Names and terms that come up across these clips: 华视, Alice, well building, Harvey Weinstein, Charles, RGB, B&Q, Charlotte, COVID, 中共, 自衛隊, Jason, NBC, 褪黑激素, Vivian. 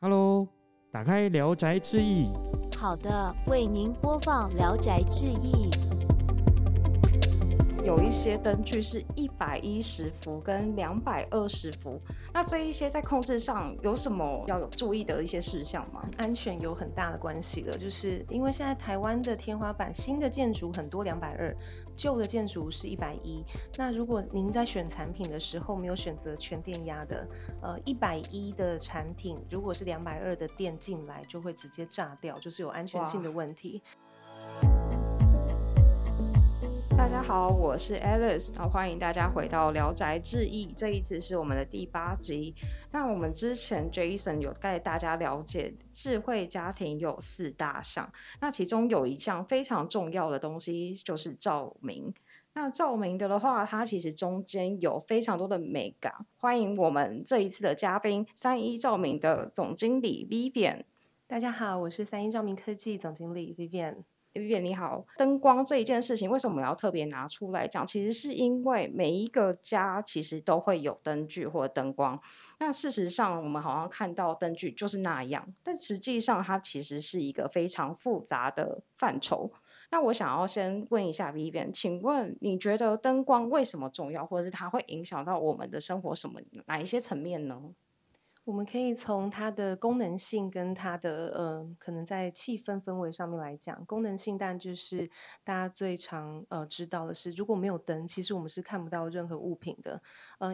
Hello， 打开《聊斋志异》。好的，为您播放《聊斋志异》。有一些灯具是110伏跟220伏，那这一些在控制上有什么要有注意的一些事项吗？安全有很大的关系的，就是因为现在台湾的天花板新的建筑很多220，旧的建筑是110。那如果您在选产品的时候没有选择全电压的，110的产品如果是220的电进来就会直接炸掉，就是有安全性的问题。大家好，我是 Alice， 欢迎大家回到《聊斋志异》，这一次是我们的第8集。那我们之前 Jason 有带大家了解智慧家庭有4大项，那其中有一项非常重要的东西就是照明。那照明的话，它其实中间有非常多的美感。欢迎我们这一次的嘉宾31照明的总经理 Vivian。 大家好，我是31照明科技总经理 Vivian。Vivian 你好，灯光这一件事情为什么我要特别拿出来讲，其实是因为每一个家其实都会有灯具或灯光，那事实上我们好像看到灯具就是那样，但实际上它其实是一个非常复杂的范畴。那我想要先问一下 Vivian， 请问你觉得灯光为什么重要，或者是它会影响到我们的生活什么哪一些层面呢？我们可以从它的功能性跟它的可能在气氛氛围上面来讲。功能性当然就是大家最常知道的是，如果没有灯其实我们是看不到任何物品的，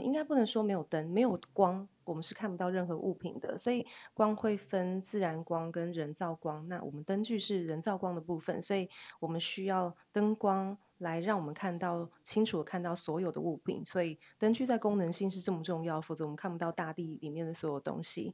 应该不能说没有灯，没有光我们是看不到任何物品的。所以光会分自然光跟人造光，那我们灯具是人造光的部分，所以我们需要灯光来让我们看到清楚地看到所有的物品，所以灯具在功能性是这么重要，否则我们看不到大地里面的所有东西。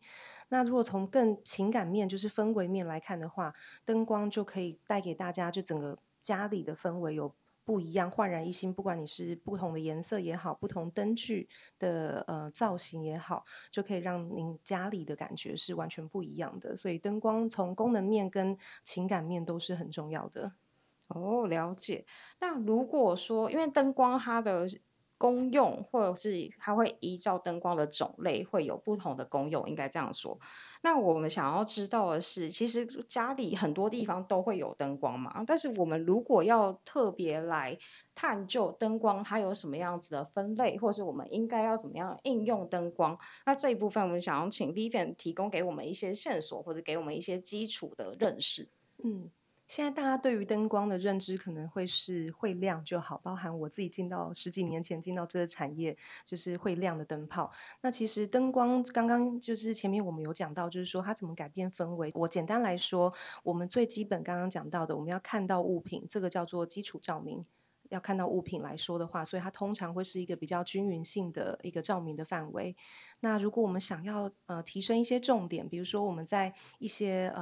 那如果从更情感面就是氛围面来看的话，灯光就可以带给大家就整个家里的氛围有不一样，焕然一新，不管你是不同的颜色也好，不同灯具的造型也好，就可以让您家里的感觉是完全不一样的。所以灯光从功能面跟情感面都是很重要的。哦，了解。那如果说因为灯光它的功用，或者是它会依照灯光的种类会有不同的功用，应该这样说。那我们想要知道的是，其实家里很多地方都会有灯光嘛，但是我们如果要特别来探究灯光它有什么样子的分类，或是我们应该要怎么样应用灯光，那这一部分我们想要请 Vivian 提供给我们一些线索，或者给我们一些基础的认识。现在大家对于灯光的认知可能会是会亮就好，包含我自己进到10几年前进到这个产业，就是会亮的灯泡。那其实灯光刚刚就是前面我们有讲到，就是说它怎么改变氛围。我简单来说，我们最基本刚刚讲到的，我们要看到物品，这个叫做基础照明。要看到物品来说的话，所以它通常会是一个比较均匀性的一个照明的范围。那如果我们想要提升一些重点，比如说我们在一些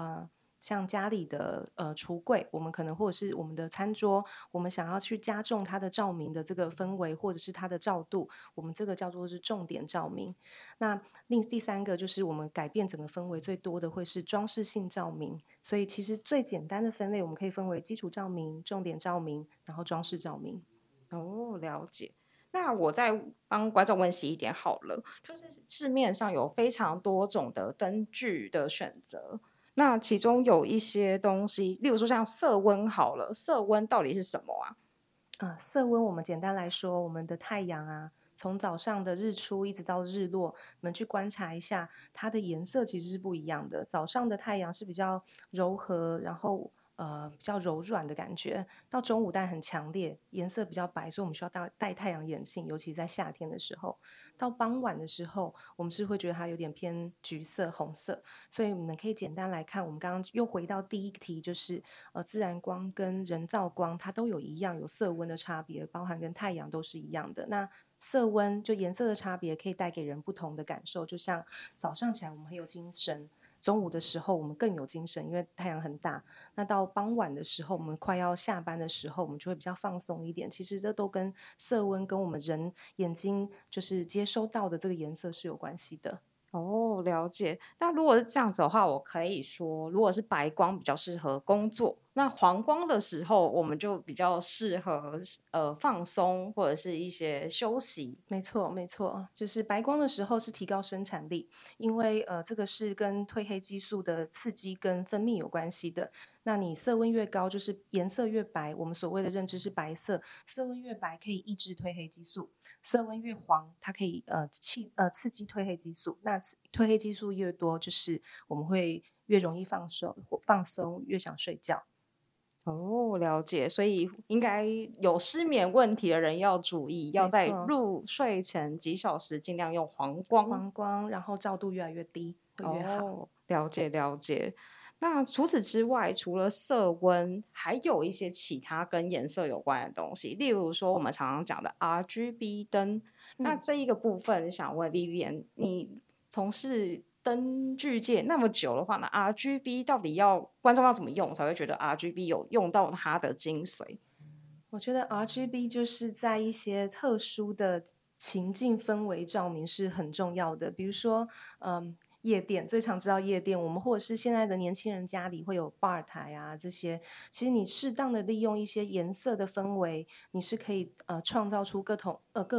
像家里的橱柜，我们可能或者是我们的餐桌，我们想要去加重它的照明的这个氛围，或者是它的照度，我们这个叫做是重点照明。那第3个就是我们改变整个氛围最多的会是装饰性照明。所以其实最简单的分类我们可以分为基础照明、重点照明，然后装饰照明。哦，了解。那我再帮观众问细一点好了，就是市面上有非常多种的灯具的选择，那其中有一些东西，例如说像色温好了，色温到底是什么啊？色温我们简单来说，我们的太阳啊，从早上的日出一直到日落，你们去观察一下，它的颜色其实是不一样的。早上的太阳是比较柔和，然后比较柔软的感觉，到中午但很强烈，颜色比较白，所以我们需要戴太阳眼镜，尤其在夏天的时候。到傍晚的时候，我们是会觉得它有点偏橘色、红色。所以我们可以简单来看，我们刚刚又回到第一题，就是自然光跟人造光它都有一样，有色温的差别，包含跟太阳都是一样的。那色温就颜色的差别可以带给人不同的感受，就像早上起来我们很有精神，中午的时候我们更有精神，因为太阳很大。那到傍晚的时候，我们快要下班的时候，我们就会比较放松一点。其实这都跟色温跟我们人眼睛就是接收到的这个颜色是有关系的。哦，了解。那如果是这样子的话，我可以说如果是白光比较适合工作，那黄光的时候我们就比较适合放松或者是一些休息。没错没错，就是白光的时候是提高生产力，因为这个是跟褪黑激素的刺激跟分泌有关系的。那你色温越高，就是颜色越白，我们所谓的认知是白色，色温越白可以抑制褪黑激素，色温越黄它可以刺激褪黑激素，那褪黑激素越多就是我们会越容易放松，越想睡觉。哦，了解，所以应该有失眠问题的人要注意，要在入睡前几小时尽量用黄光，然后照度越来越低会越好。哦，了解了解。那除此之外，除了色温还有一些其他跟颜色有关的东西，例如说我们常常讲的 RGB 灯。那这一个部分想问 Vivian， 你从事灯具界那么久的话，那 RGB 到底观众要怎么用才会觉得 RGB 有用到它的精髓？我觉得 RGB 就是在一些特殊的情境氛围照明是很重要的，比如说夜店，最常知道夜店，我们或者是现在的年轻人家里会有 bar 台啊，这些其实你适当的利用一些颜色的氛围，你是可以创造出各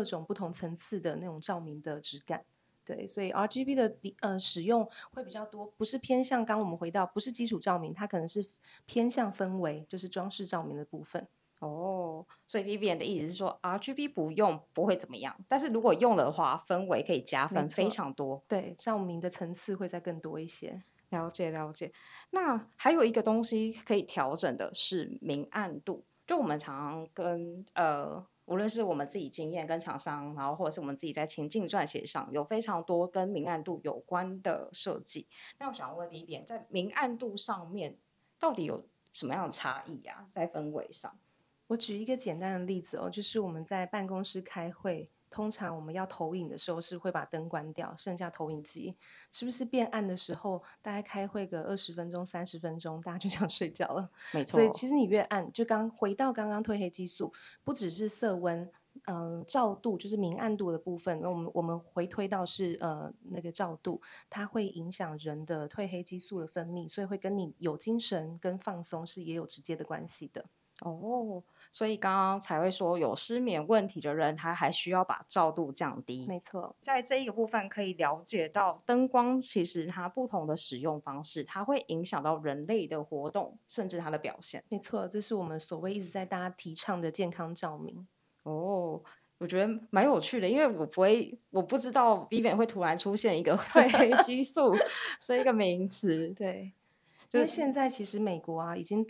种不同层次的那种照明的质感。对，所以 RGB 的使用会比较多，不是偏向刚我们回到不是基础照明，它可能是偏向氛围，就是装饰照明的部分。哦，所以 Vivian 的意思是说 RGB 不用不会怎么样，但是如果用的话氛围可以加分非常多，对，照明的层次会再更多一些。了解了解。那还有一个东西可以调整的是明暗度，就我们常常跟无论是我们自己经验跟厂商，然后或者是我们自己在情境撰写上有非常多跟明暗度有关的设计。那我想问 Vivian， 在明暗度上面到底有什么样的差异啊，在氛围上？我举一个简单的例子哦，就是我们在办公室开会，通常我们要投影的时候是会把灯关掉，剩下投影机，是不是变暗的时候大概开会个20分钟30分钟大家就想睡觉了。没错，所以其实你越暗，就回到刚刚褪黑激素，不只是色温照度，就是明暗度的部分，我们回推到是那个照度，它会影响人的褪黑激素的分泌，所以会跟你有精神跟放松是也有直接的关系的。哦，所以刚刚才会说有失眠问题的人他还需要把照度降低。没错，在这一个部分可以了解到灯光其实它不同的使用方式，它会影响到人类的活动甚至它的表现。没错，这是我们所谓一直在大家提倡的健康照明。哦，我觉得蛮有趣的，因为我不知道 Vivian 会突然出现一个褪黑激素所以一个名词。对，因为现在其实美国啊已经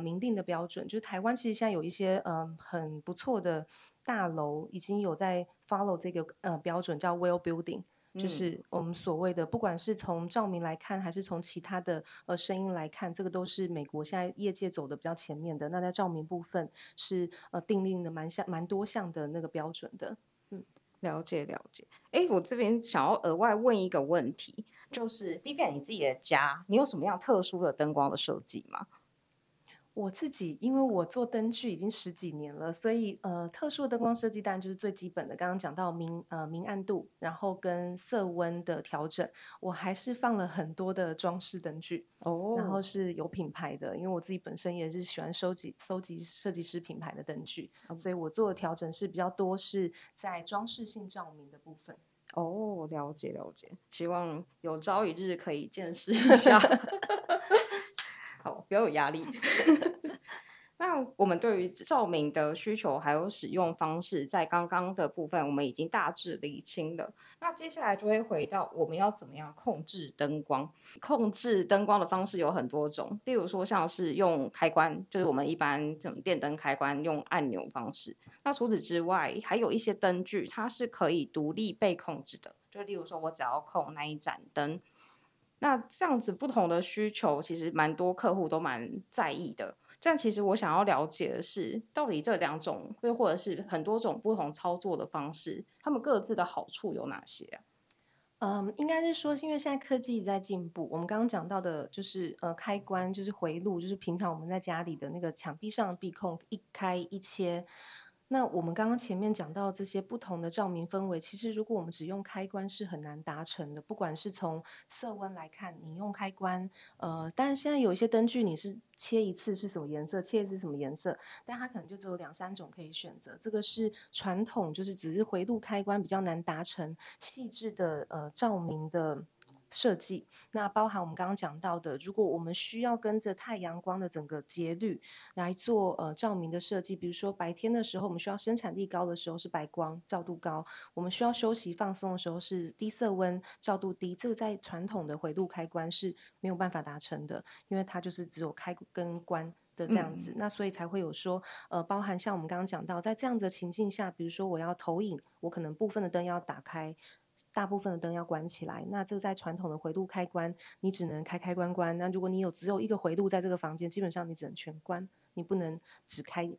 明定的标准，就是台湾其实现在有一些很不错的大楼已经有在 follow 这个标准，叫 well building， 就是我们所谓的不管是从照明来看还是从其他的声音来看，这个都是美国现在业界走的比较前面的。那在照明部分是定的蛮多项的那个标准的。了解了解。我这边想要额外问一个问题，就是 Vivian 你自己的家，你有什么样特殊的灯光的设计吗？我自己因为我做灯具已经10几年了，所以特殊的灯光设计当然就是最基本的，刚刚讲到明暗度，然后跟色温的调整，我还是放了很多的装饰灯具。哦，然后是有品牌的，因为我自己本身也是喜欢收集设计师品牌的灯具，所以我做的调整是比较多是在装饰性照明的部分。哦，了解了解，希望有朝一日可以见识一下好，不要有压力那我们对于照明的需求还有使用方式，在刚刚的部分我们已经大致厘清了，那接下来就会回到我们要怎么样控制灯光。控制灯光的方式有很多种，例如说像是用开关，就是我们一般这种电灯开关用按钮方式。那除此之外还有一些灯具它是可以独立被控制的，就例如说我只要控那一盏灯。那这样子不同的需求其实蛮多客户都蛮在意的，但其实我想要了解的是到底这两种或者是很多种不同操作的方式他们各自的好处有哪些啊？应该是说因为现在科技在进步，我们刚刚讲到的就是开关，就是回路，就是平常我们在家里的那个墙壁上的壁控，一开一切那我们刚刚前面讲到这些不同的照明氛围，其实如果我们只用开关是很难达成的，不管是从色温来看，你用开关，当然现在有一些灯具你是切一次是什么颜色，切一次什么颜色，但它可能就只有2-3种可以选择，这个是传统就是只是回路开关比较难达成细致的照明的设计。那包含我们刚刚讲到的，如果我们需要跟着太阳光的整个节律来做照明的设计，比如说白天的时候我们需要生产力高的时候是白光照度高，我们需要休息放松的时候是低色温照度低，这个在传统的回路开关是没有办法达成的，因为它就是只有开跟关的这样子，那所以才会有说包含像我们刚刚讲到在这样的情境下，比如说我要投影，我可能部分的灯要打开，大部分的灯要关起来，那这在传统的回路开关你只能开开关关，那如果你有只有一个回路在这个房间，基本上你只能全关，你不能只开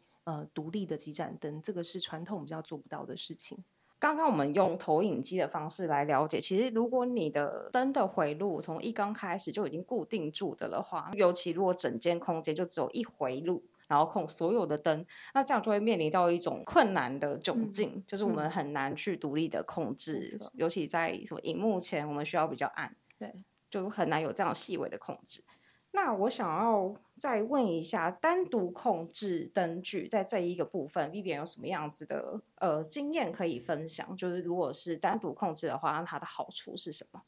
独立的几盏灯，这个是传统比较做不到的事情。刚刚我们用投影机的方式来了解，其实如果你的灯的回路从一刚开始就已经固定住的的话，尤其如果整间空间就只有一回路然后控所有的灯，那这样就会面临到一种困难的窘境，就是我们很难去独立的控制，尤其在什么荧幕前我们需要比较暗，对，就很难有这样细微的控制。那我想要再问一下，单独控制灯具在这一个部分 Vivian 有什么样子的经验可以分享，就是如果是单独控制的话，它的好处是什么？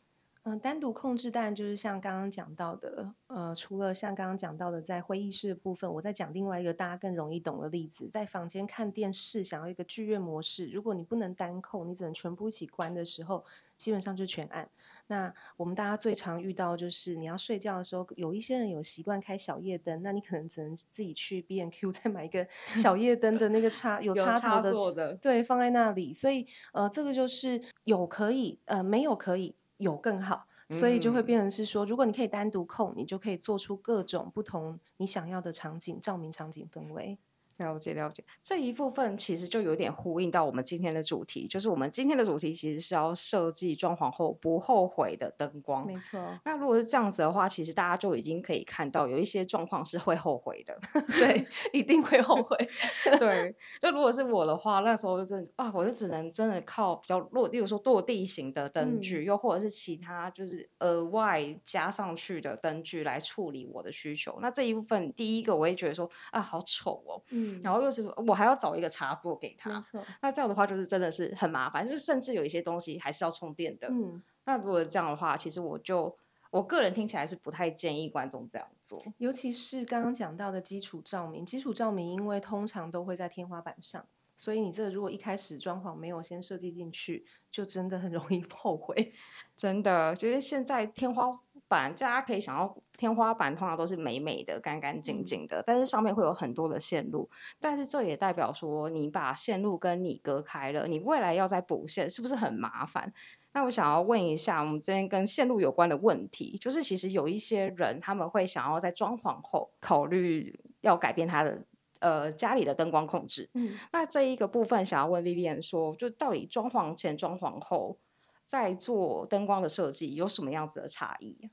单独控制当然就是像刚刚讲到的除了像刚刚讲到的在会议室的部分，我再讲另外一个大家更容易懂的例子，在房间看电视想要一个剧院模式，如果你不能单控，你只能全部一起关的时候，基本上就全暗。那我们大家最常遇到就是你要睡觉的时候，有一些人有习惯开小夜灯，那你可能只能自己去 B&Q 再买一个小夜灯的那个插有插头 的，对，放在那里。所以这个就是有可以没有可以有更好，所以就会变成是说，如果你可以单独控，你就可以做出各种不同你想要的场景照明场景氛围。了解了解，这一部分其实就有点呼应到我们今天的主题，就是我们今天的主题其实是要设计装潢后不后悔的灯光，没错。那如果是这样子的话，其实大家就已经可以看到有一些状况是会后悔的对，一定会后悔对，那如果是我的话，那时候就真的我就只能真的靠比较例如说落地型的灯具，又或者是其他就是额外加上去的灯具来处理我的需求。那这一部分第一个我也觉得说好丑哦，然后又是我还要找一个插座给他，没错。那这样的话就是真的是很麻烦，就是甚至有一些东西还是要充电的，那如果这样的话，其实我个人听起来是不太建议观众这样做，尤其是刚刚讲到的基础照明。基础照明因为通常都会在天花板上，所以你这如果一开始装潢没有先设计进去，就真的很容易后悔，真的。就是现在天花板大家可以想到，天花板通常都是美美的干干净净的，但是上面会有很多的线路，但是这也代表说你把线路跟你隔开了，你未来要再补线是不是很麻烦？那我想要问一下我们今天跟线路有关的问题，就是其实有一些人他们会想要在装潢后考虑要改变他的家里的灯光控制，那这一个部分想要问 Vivian 说，就到底装潢前装潢后在做灯光的设计有什么样子的差异？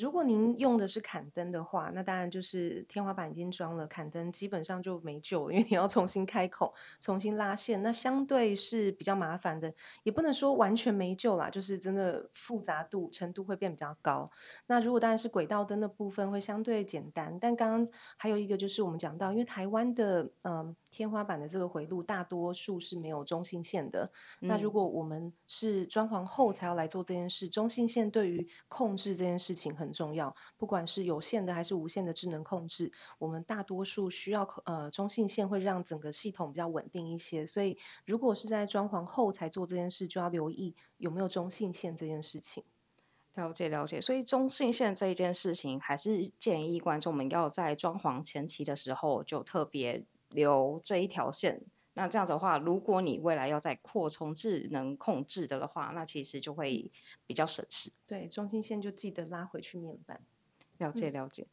如果您用的是砍灯的话，那当然就是天花板已经装了，砍灯基本上就没救了，因为你要重新开孔重新拉线，那相对是比较麻烦的，也不能说完全没救啦，就是真的复杂度程度会变比较高。那如果当然是轨道灯的部分会相对简单，但刚刚还有一个就是我们讲到，因为台湾的天花板的这个回路大多数是没有中性线的，那如果我们是装潢后才要来做这件事，中性线对于控制这件事情很重要，不管是有线的还是无线的智能控制，我们大多数需要中性线会让整个系统比较稳定一些，所以如果是在装潢后才做这件事，就要留意有没有中性线这件事情。了解了解，所以中性线这一件事情还是建议观众们要在装潢前期的时候就特别留这一条线，那这样子的话，如果你未来要再扩充智能控制的话，那其实就会比较省事。对，中心线就记得拉回去面板。了解了解，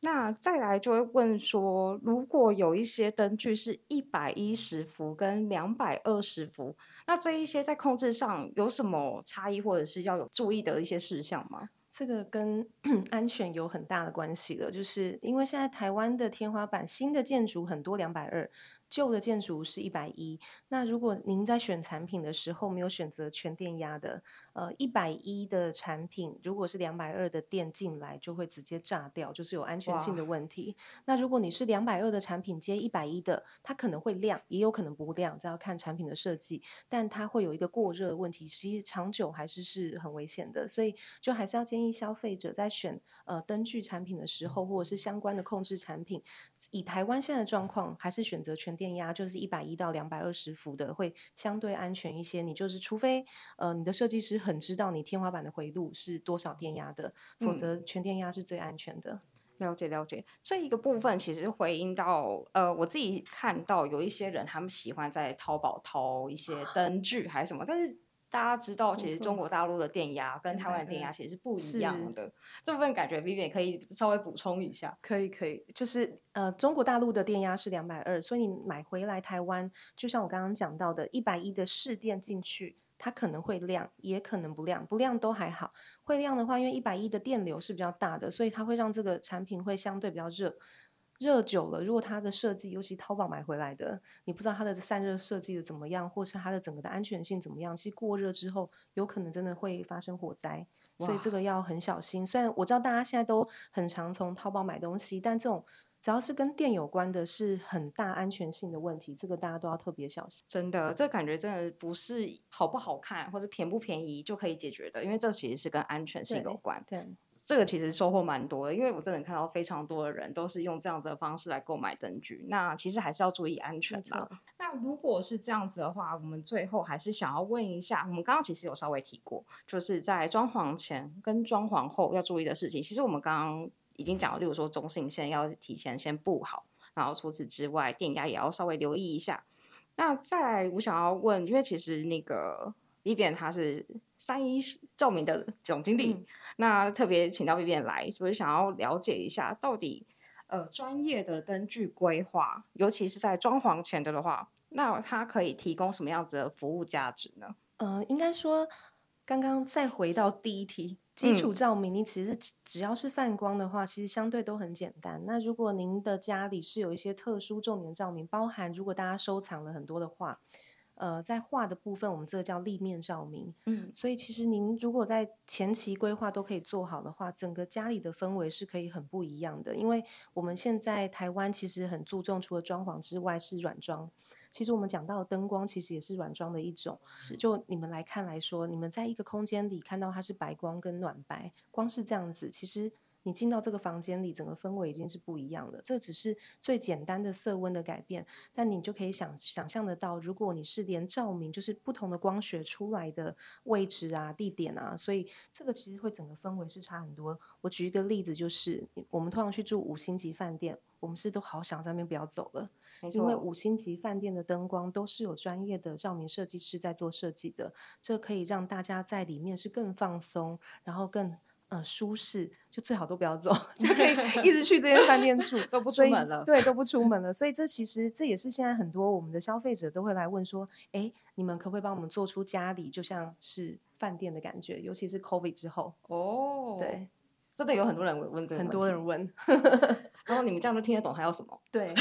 那再来就会问说，如果有一些灯具是110伏跟220伏，那这一些在控制上有什么差异，或者是要有注意的一些事项吗？这个跟安全有很大的关系的，就是因为现在台湾的天花板新的建筑很多220，旧的建筑是110，那如果您在选产品的时候没有选择全电压的，110的产品如果是220的电进来就会直接炸掉，就是有安全性的问题。那如果你是220的产品接110的，它可能会亮也有可能不亮，这要看产品的设计，但它会有一个过热的问题，其实长久还是很危险的。所以就还是要建议消费者在选灯具产品的时候或者是相关的控制产品，以台湾现在的状况还是选择全电压，就是110到220伏的会相对安全一些。你就是除非你的设计师很知道你天花板的回路是多少电压的，否则全电压是最安全的。了解了解，这一个部分其实回应到我自己看到有一些人他们喜欢在淘宝淘一些灯具还是什么，但是大家知道其实中国大陆的电压跟台湾的电压其实是不一样的，这部分感觉 Vivian 可以稍微补充一下。可以，就是中国大陆的电压是220，所以你买回来台湾就像我刚刚讲到的110的市电进去，它可能会亮也可能不亮，不亮都还好，会亮的话因为110的电流是比较大的，所以它会让这个产品会相对比较热久了，如果它的设计尤其淘宝买回来的，你不知道它的散热设计的怎么样，或是它的整个的安全性怎么样，其实过热之后有可能真的会发生火灾，所以这个要很小心。虽然我知道大家现在都很常从淘宝买东西，但这种只要是跟电有关的是很大安全性的问题，这个大家都要特别小心。真的，这感觉真的不是好不好看或是便不便宜就可以解决的，因为这其实是跟安全性有关。对，这个其实收获蛮多的，因为我真的看到非常多的人都是用这样子的方式来购买灯具，那其实还是要注意安全啦。那如果是这样子的话，我们最后还是想要问一下，我们刚刚其实有稍微提过，就是在装潢前跟装潢后要注意的事情，其实我们刚刚已经讲了，例如说中性线要提前先布好，然后除此之外电压也要稍微留意一下。那再来我想要问，因为其实那个Vivian 她是311照明的总经理，那特别请到 Vivian 来，所以想要了解一下到底专业的灯具规划尤其是在装潢前的话，那它可以提供什么样子的服务价值呢？应该说刚刚再回到第一题基础照明，你其实只要是泛光的话其实相对都很简单。那如果您的家里是有一些特殊重点照明，包含如果大家收藏了很多的画，在画的部分我们这个叫立面照明，所以其实您如果在前期规划都可以做好的话，整个家里的氛围是可以很不一样的。因为我们现在台湾其实很注重除了装潢之外是软装，其实我们讲到灯光其实也是软装的一种，就你们来说你们在一个空间里看到它是白光跟暖白光是这样子，其实你进到这个房间里整个氛围已经是不一样了，这只是最简单的色温的改变，但你就可以想象得到，如果你是连照明就是不同的光学出来的位置啊地点啊，所以这个其实会整个氛围是差很多。我举一个例子，就是我们通常去住5星级饭店，我们是都好想在那边不要走了，因为5星级饭店的灯光都是有专业的照明设计师在做设计的，这可以让大家在里面是更放松，然后更舒适，就最好都不要走就可以一直去这间饭店住都不出门了，对，都不出门了。所以这也是现在很多我们的消费者都会来问说，你们可不可以帮我们做出家里就像是饭店的感觉，尤其是 COVID 之后。对，真的有很多人问这个问题，很多人问然后你们这样都听得懂还要什么？对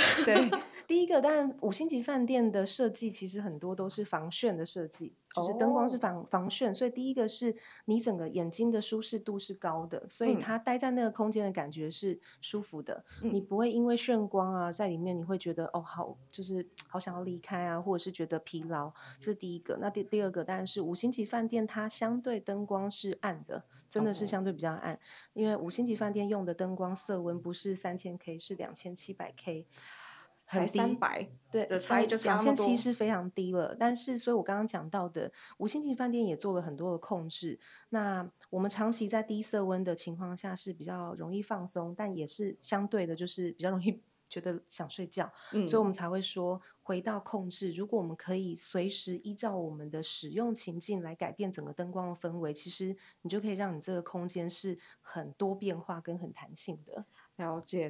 第一个当然5星级饭店的设计其实很多都是防眩的设计，就是灯光是防眩，所以第一个是你整个眼睛的舒适度是高的，所以它待在那个空间的感觉是舒服的，你不会因为眩光啊在里面你会觉得好，就是好想要离开啊，或者是觉得疲劳，这是第一个。那第二个当然是5星级饭店它相对灯光是暗的，真的是相对比较暗，因为5星级饭店用的灯光色温不是 3000K 是 2700K，才300，对的差异就差那么多，2700是非常低了。但是所以我刚刚讲到的5星级饭店也做了很多的控制，那我们长期在低色温的情况下是比较容易放松，但也是相对的就是比较容易觉得想睡觉，所以我们才会说回到控制，如果我们可以随时依照我们的使用情境来改变整个灯光的氛围，其实你就可以让你这个空间是很多变化跟很弹性的。了解，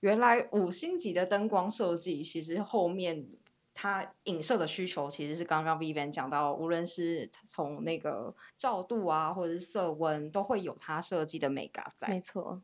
原来5星级的灯光设计其实后面它影射的需求其实是刚刚 Vivian 讲到，无论是从那个照度啊或者是色温都会有它设计的美感在。没错。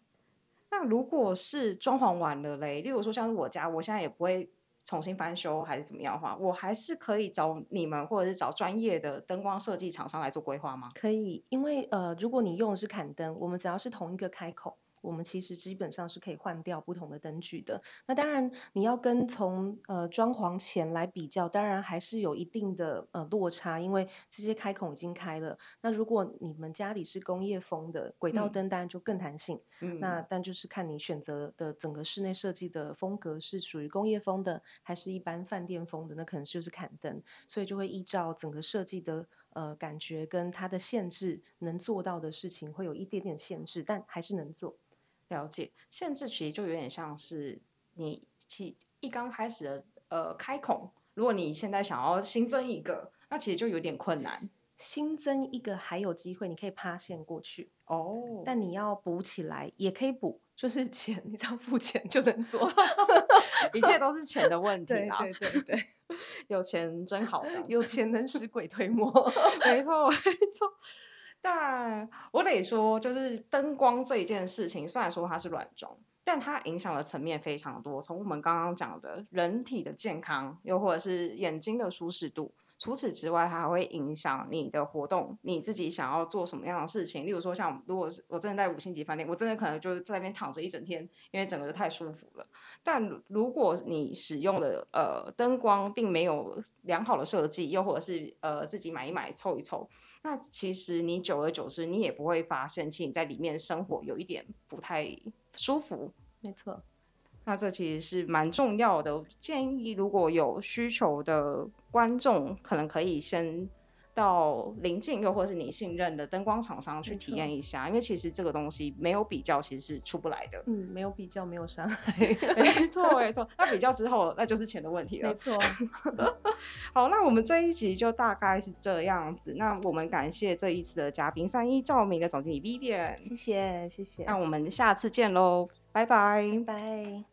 那如果是装潢完了嘞，例如说像是我家，我现在也不会重新翻修还是怎么样的话，我还是可以找你们或者是找专业的灯光设计厂商来做规划吗？可以，因为如果你用的是砍灯，我们只要是同一个开口，我们其实基本上是可以换掉不同的灯具的。那当然你要跟从装潢前来比较，当然还是有一定的落差，因为这些开孔已经开了。那如果你们家里是工业风的轨道灯，当然就更弹性，那但就是看你选择的整个室内设计的风格是属于工业风的还是一般饭店风的，那可能就是砍灯，所以就会依照整个设计的感觉跟它的限制，能做到的事情会有一点点限制，但还是能做。了解，限制其实就有点像是你一刚开始的开孔，如果你现在想要新增一个，那其实就有点困难。新增一个还有机会，你可以趴线过去哦，但你要补起来也可以补，就是钱，你只要付钱就能做，一切都是钱的问题啦。对对对对，有钱真好，有钱能使鬼推磨，没错没错。但我得说，就是灯光这一件事情，虽然说它是软装，但它影响的层面非常多，从我们刚刚讲的人体的健康，又或者是眼睛的舒适度，除此之外它还会影响你的活动，你自己想要做什么样的事情。例如说像如果我真的在5星级饭店，我真的可能就在那边躺着一整天，因为整个就太舒服了。但如果你使用的灯光并没有良好的设计，又或者是自己买一买凑一凑，那其实你久而久之你也不会发现其实你在里面生活有一点不太舒服。没错，那这其实是蛮重要的，建议如果有需求的观众可能可以先到邻近又或是你信任的灯光厂商去体验一下，因为其实这个东西没有比较其实是出不来的。没有比较没有伤害。没错没错，那比较之后那就是钱的问题了。没错。好，那我们这一集就大概是这样子，那我们感谢这一次的嘉宾31照明的总经理 Vivian。 谢谢谢谢，那我们下次见咯，拜拜拜拜。